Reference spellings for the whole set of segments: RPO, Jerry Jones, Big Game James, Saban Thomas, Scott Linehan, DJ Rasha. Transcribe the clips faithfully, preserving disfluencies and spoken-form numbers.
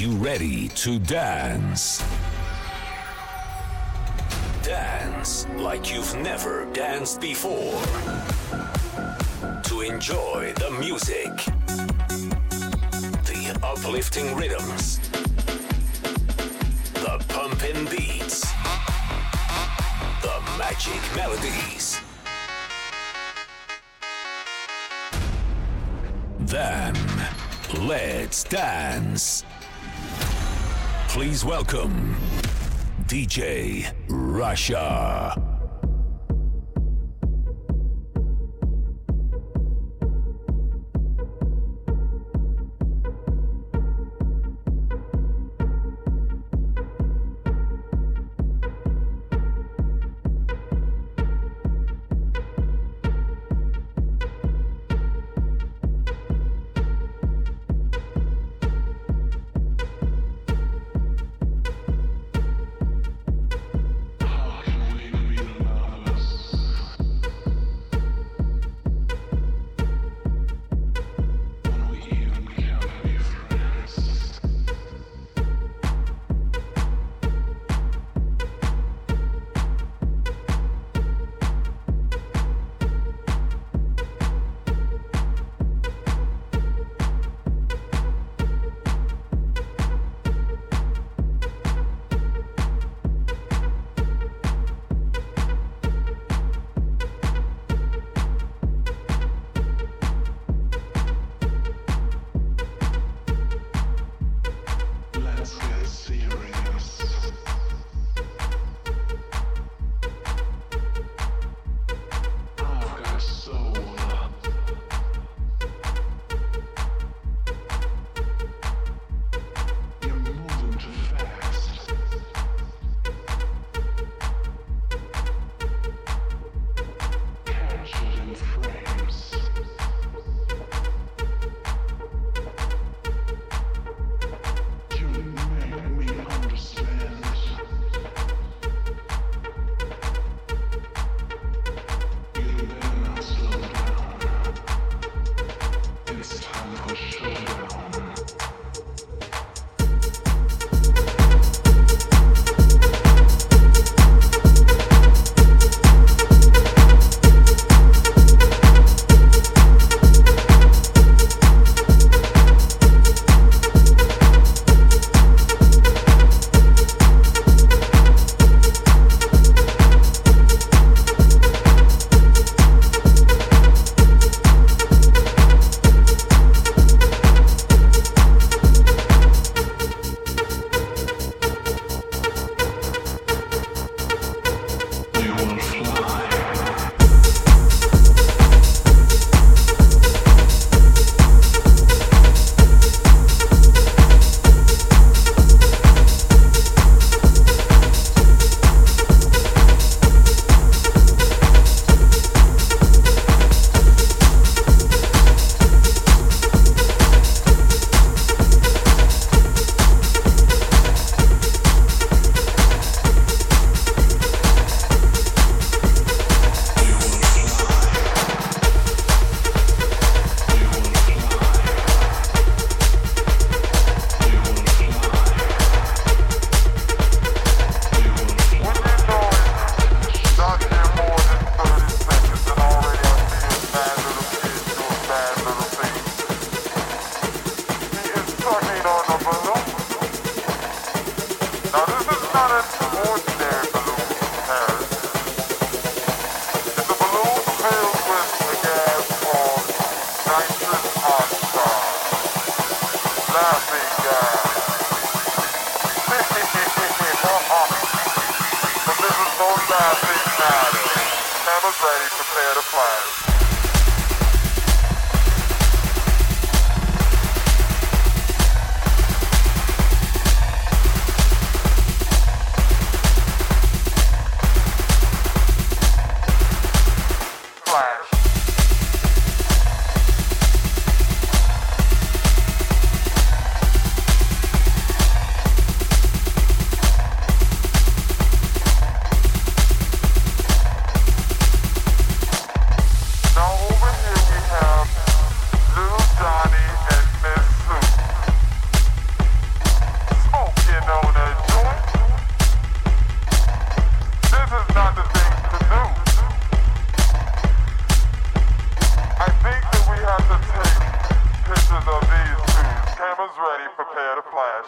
you ready to dance? Dance like you've never danced before. To enjoy the music, the uplifting rhythms, the pumping beats, the magic melodies. Then, let's dance. Please welcome D J Rasha. prepare to flash.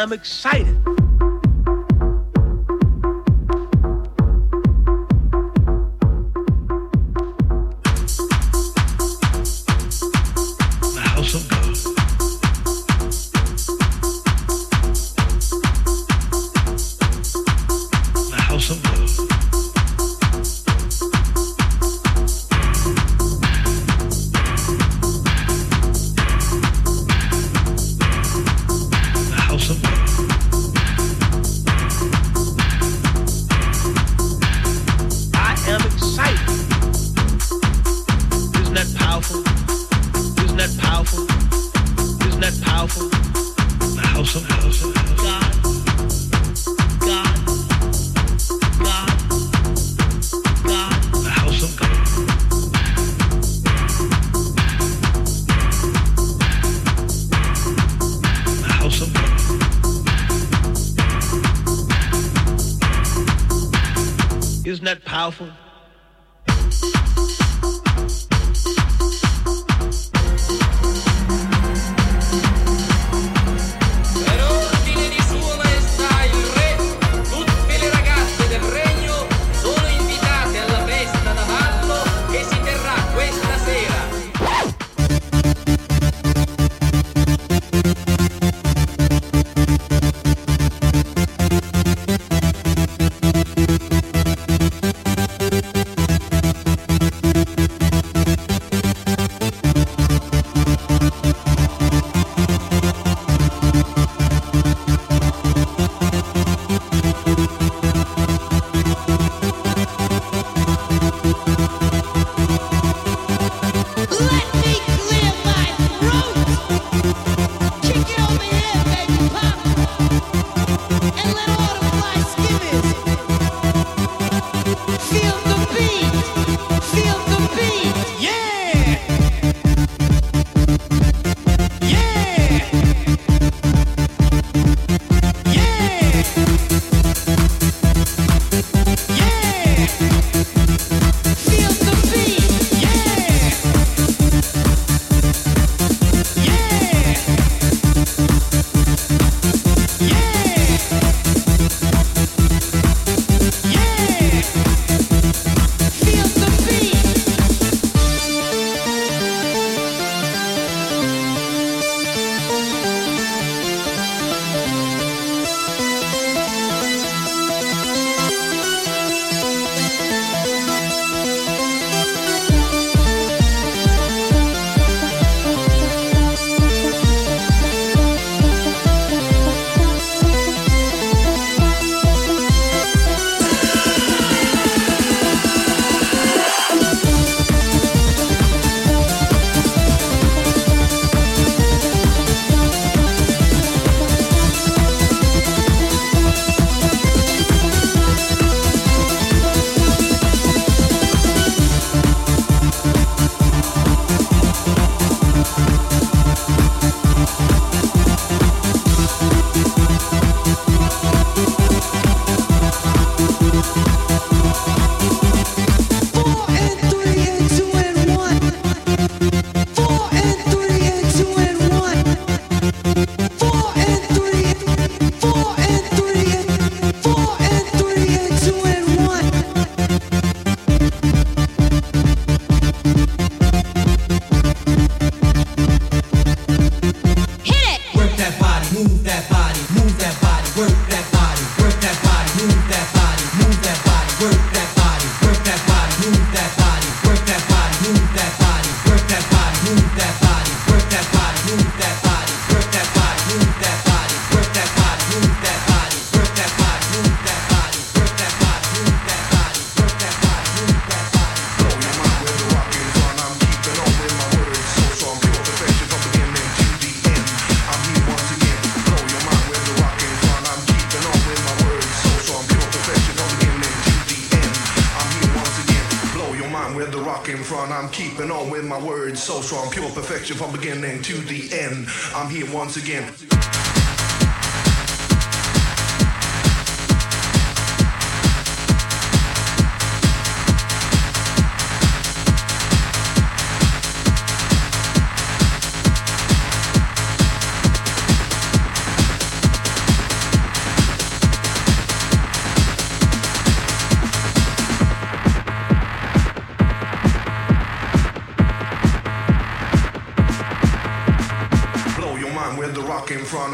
am excited. Isn't that powerful? So strong, pure perfection from beginning to the end. I'm here once again.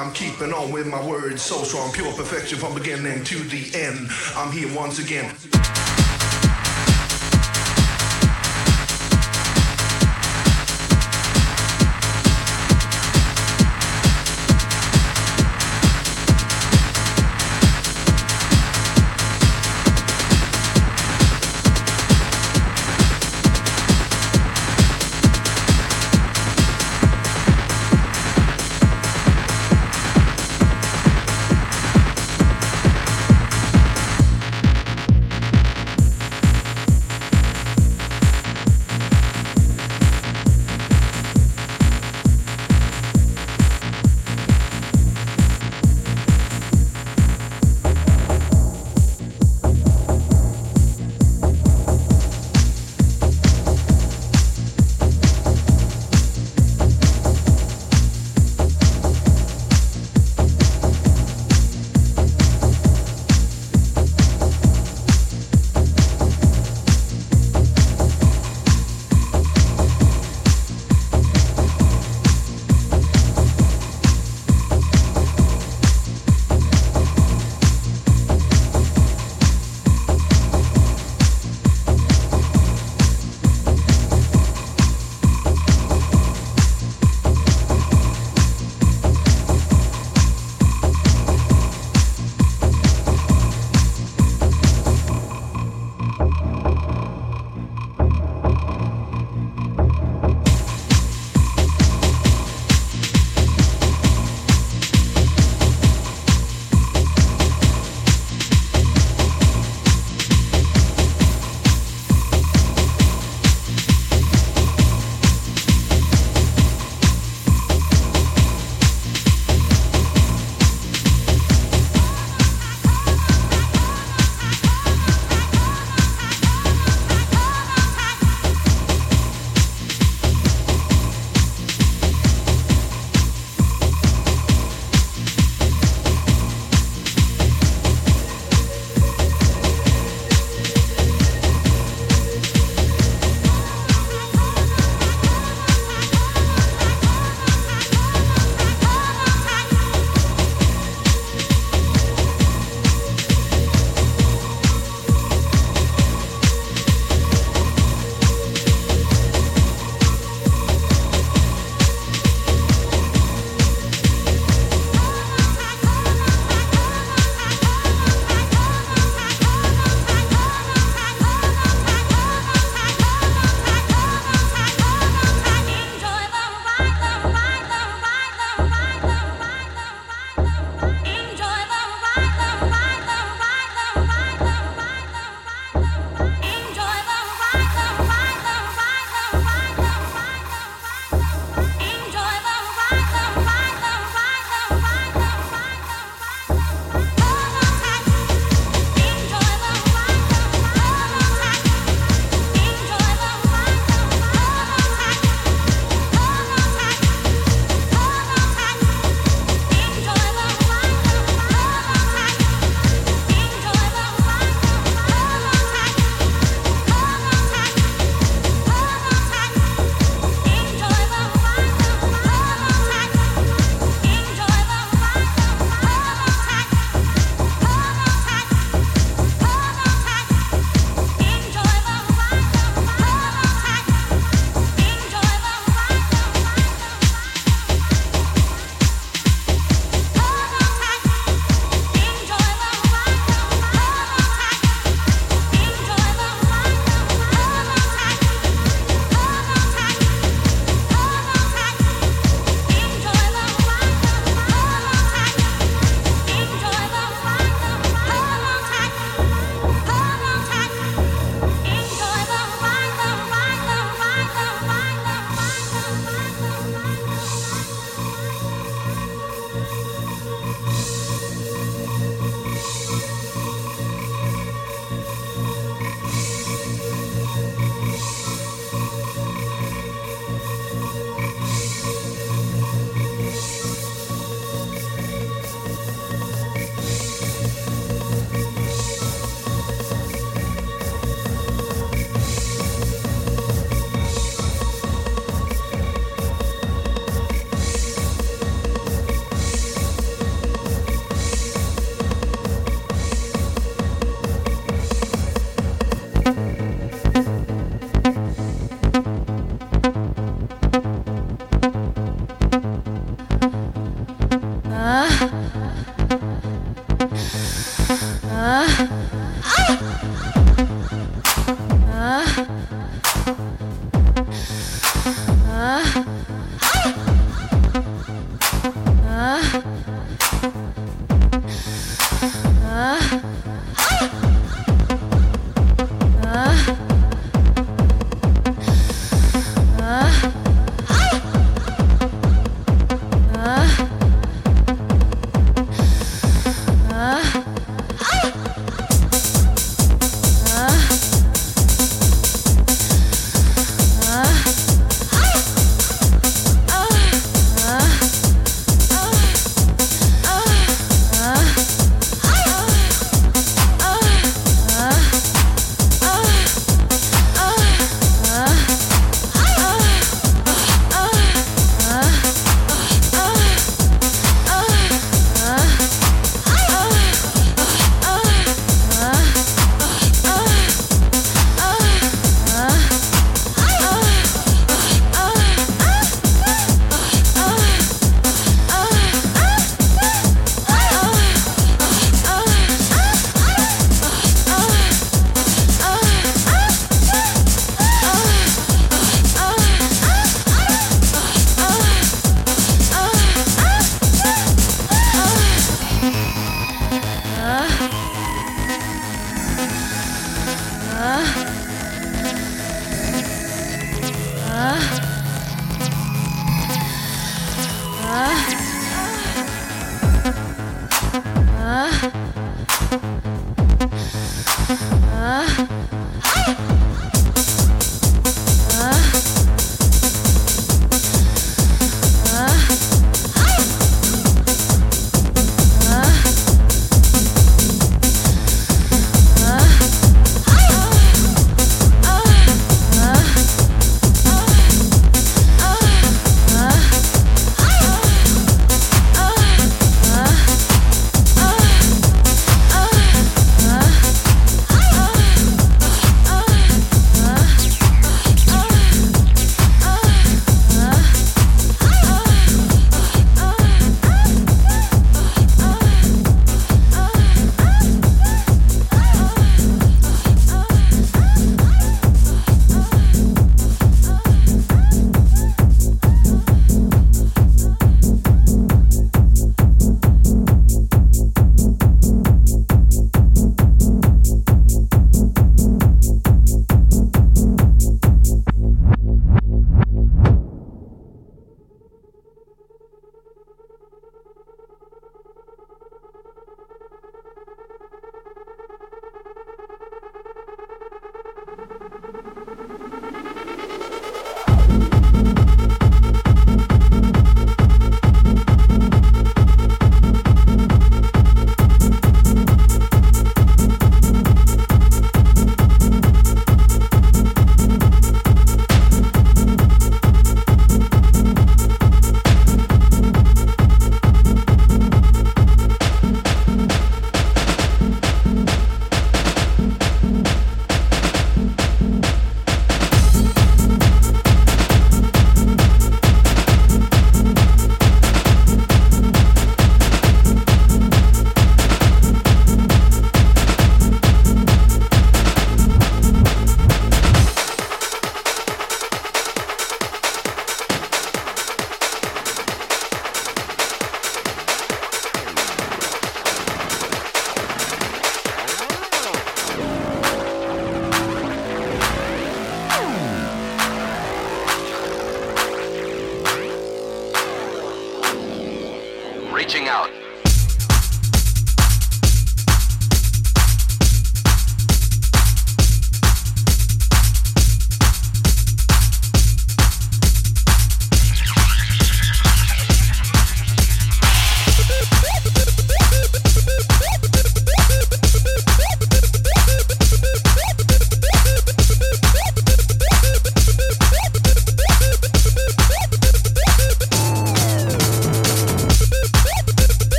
I'm keeping on with my words so strong, pure perfection from beginning to the end. I'm here once again.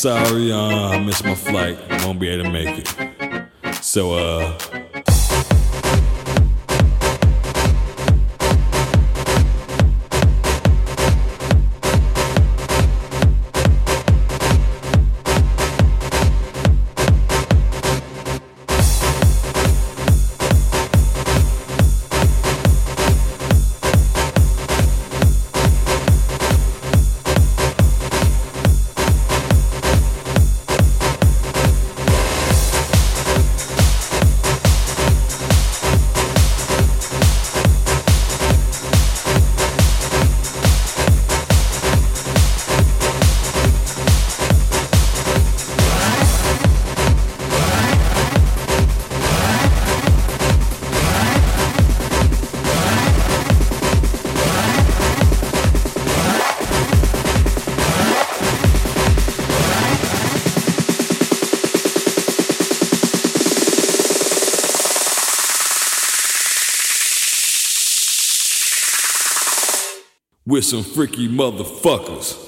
sorry, uh, I missed my flight. I won't be able to make it. So, uh... We're some freaky motherfuckers.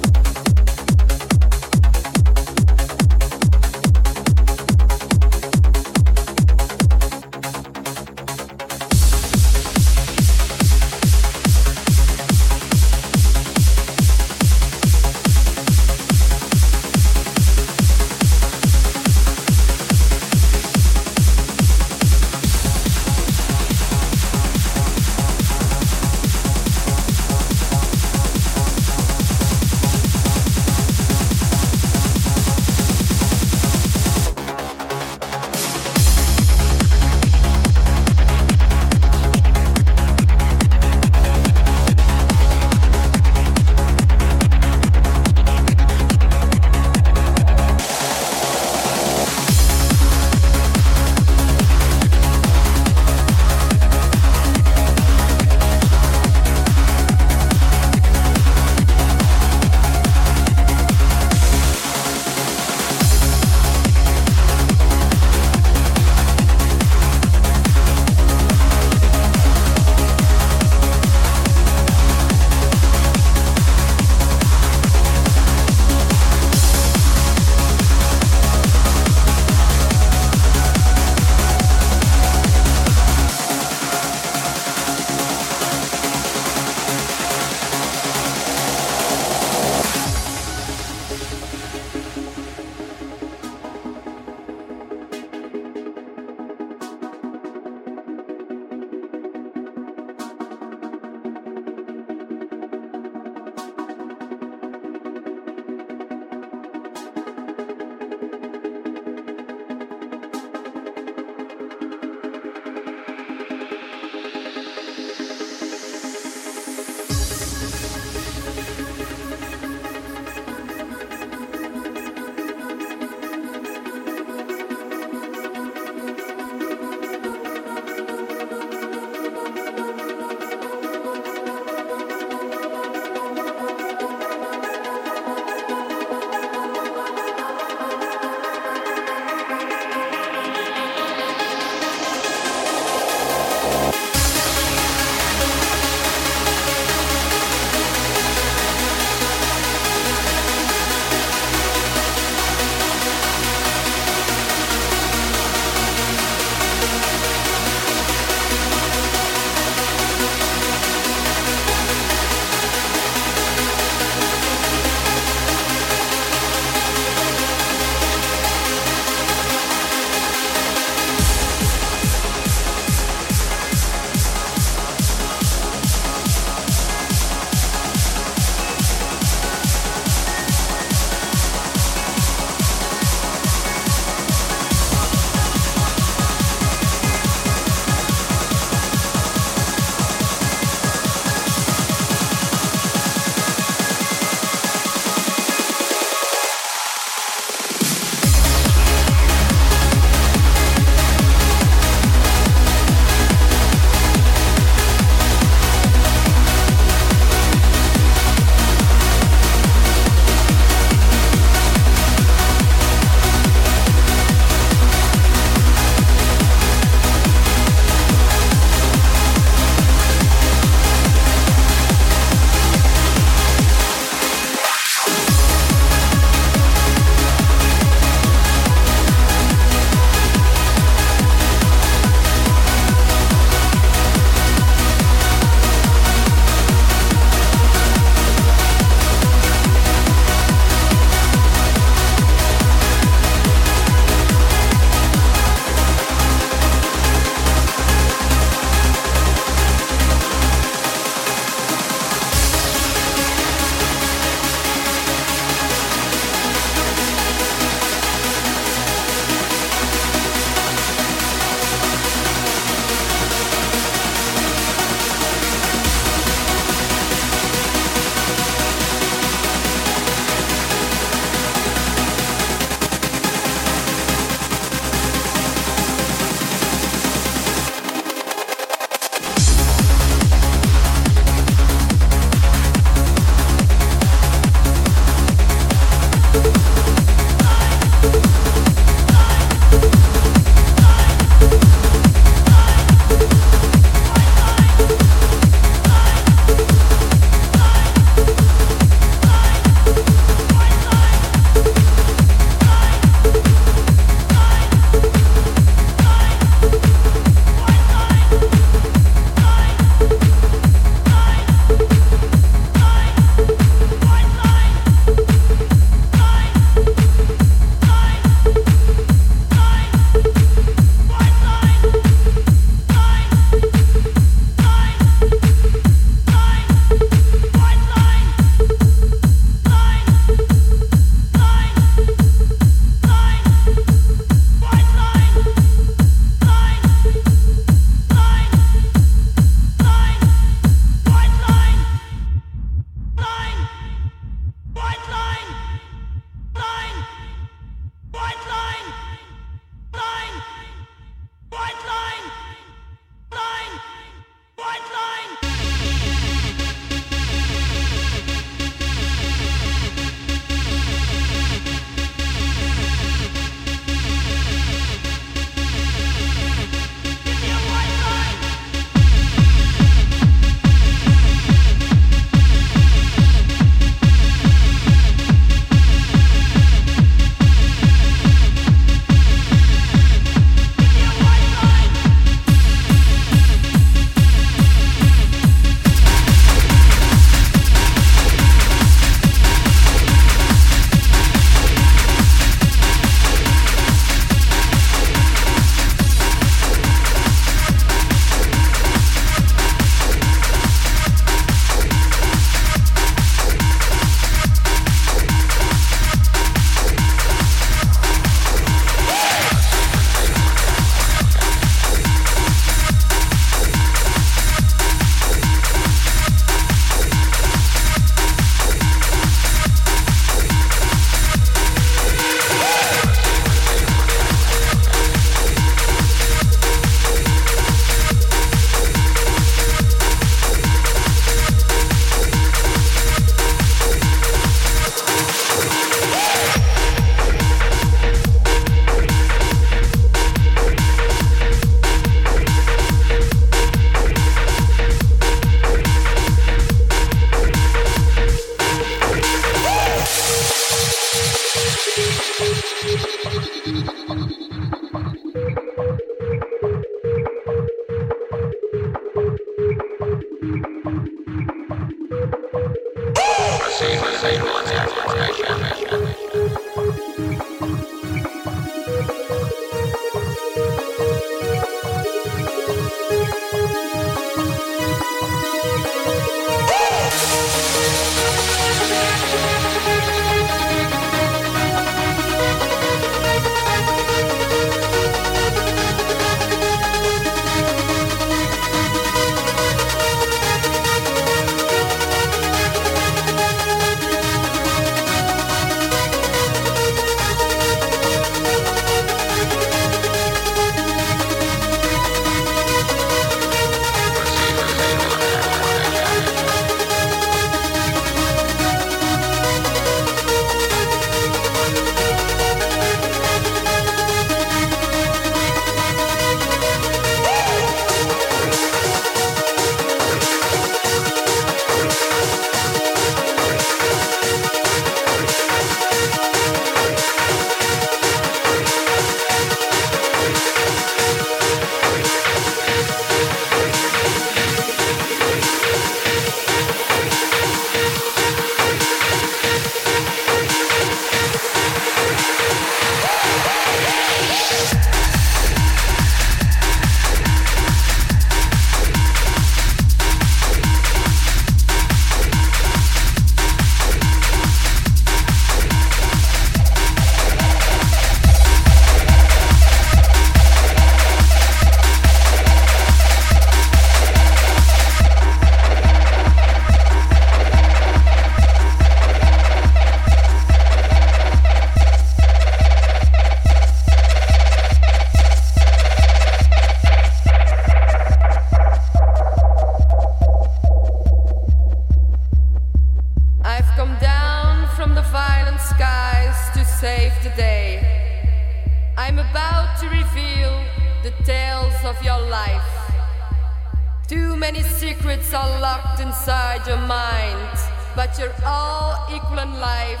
Too many secrets are locked inside your mind, but you're all equal in life,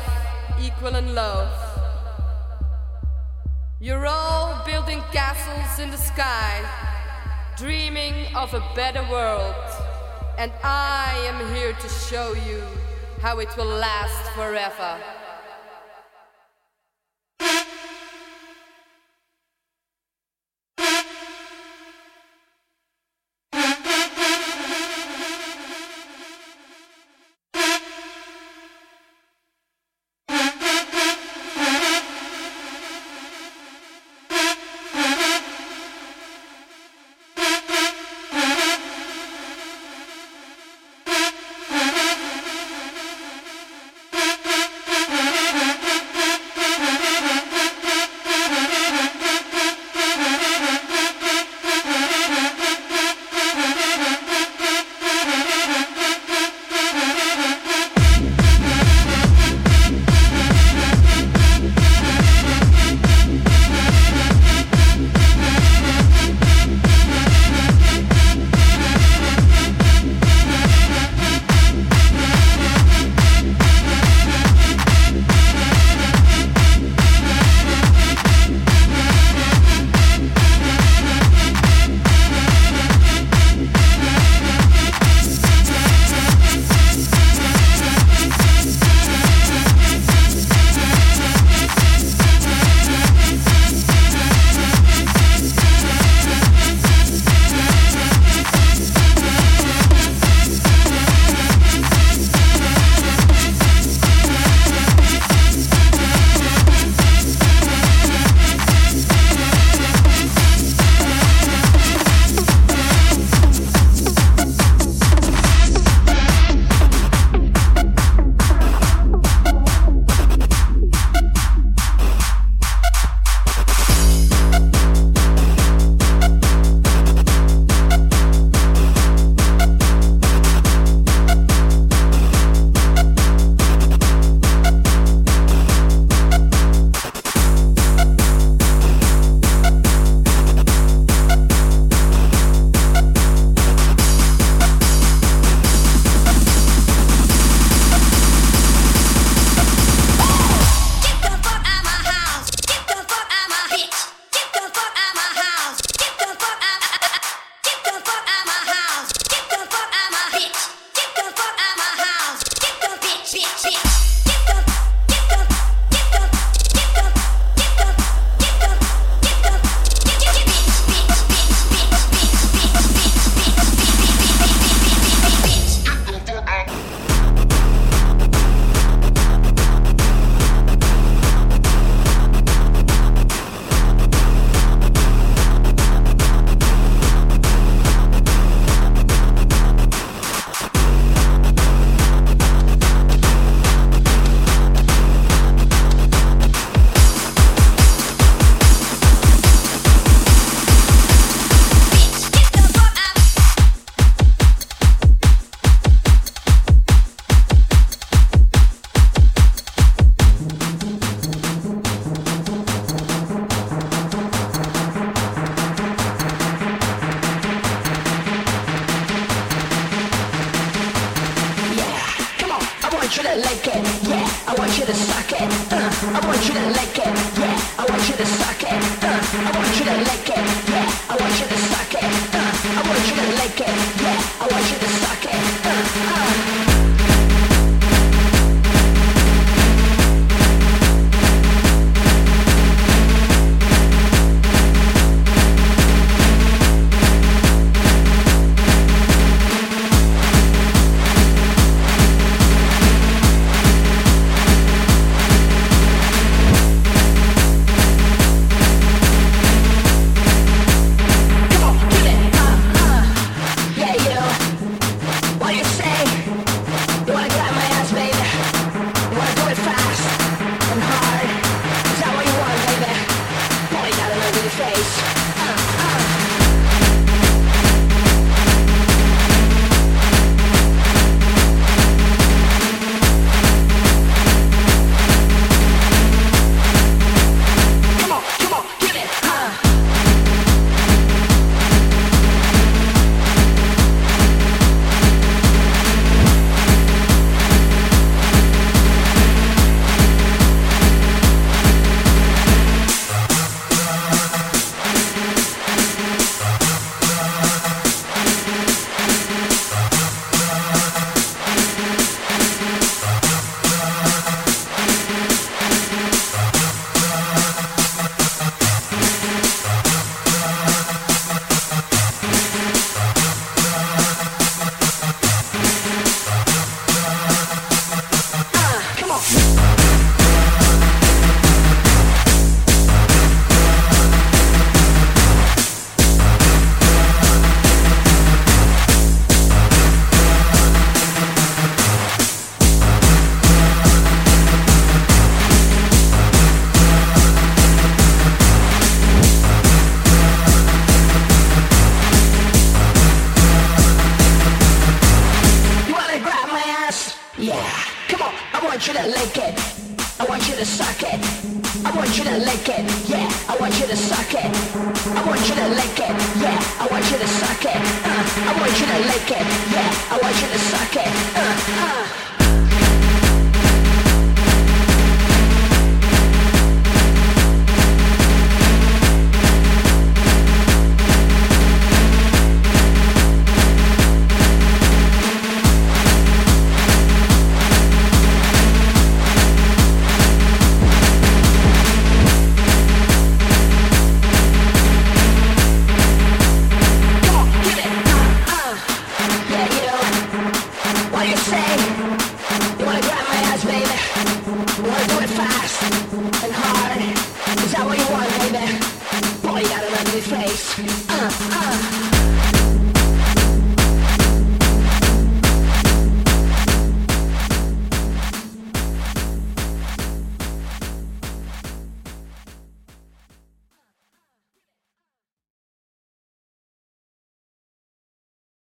equal in love. You're all building castles in the sky, dreaming of a better world, and I am here to show you how it will last forever. I want you to lick it. I want you to suck it. I want you to lick it. Yeah, I want you to suck it. I want you to lick it. Yeah, I want you to suck it. Uh, I want you to lick it. Yeah, I want you to suck it. Uh, uh.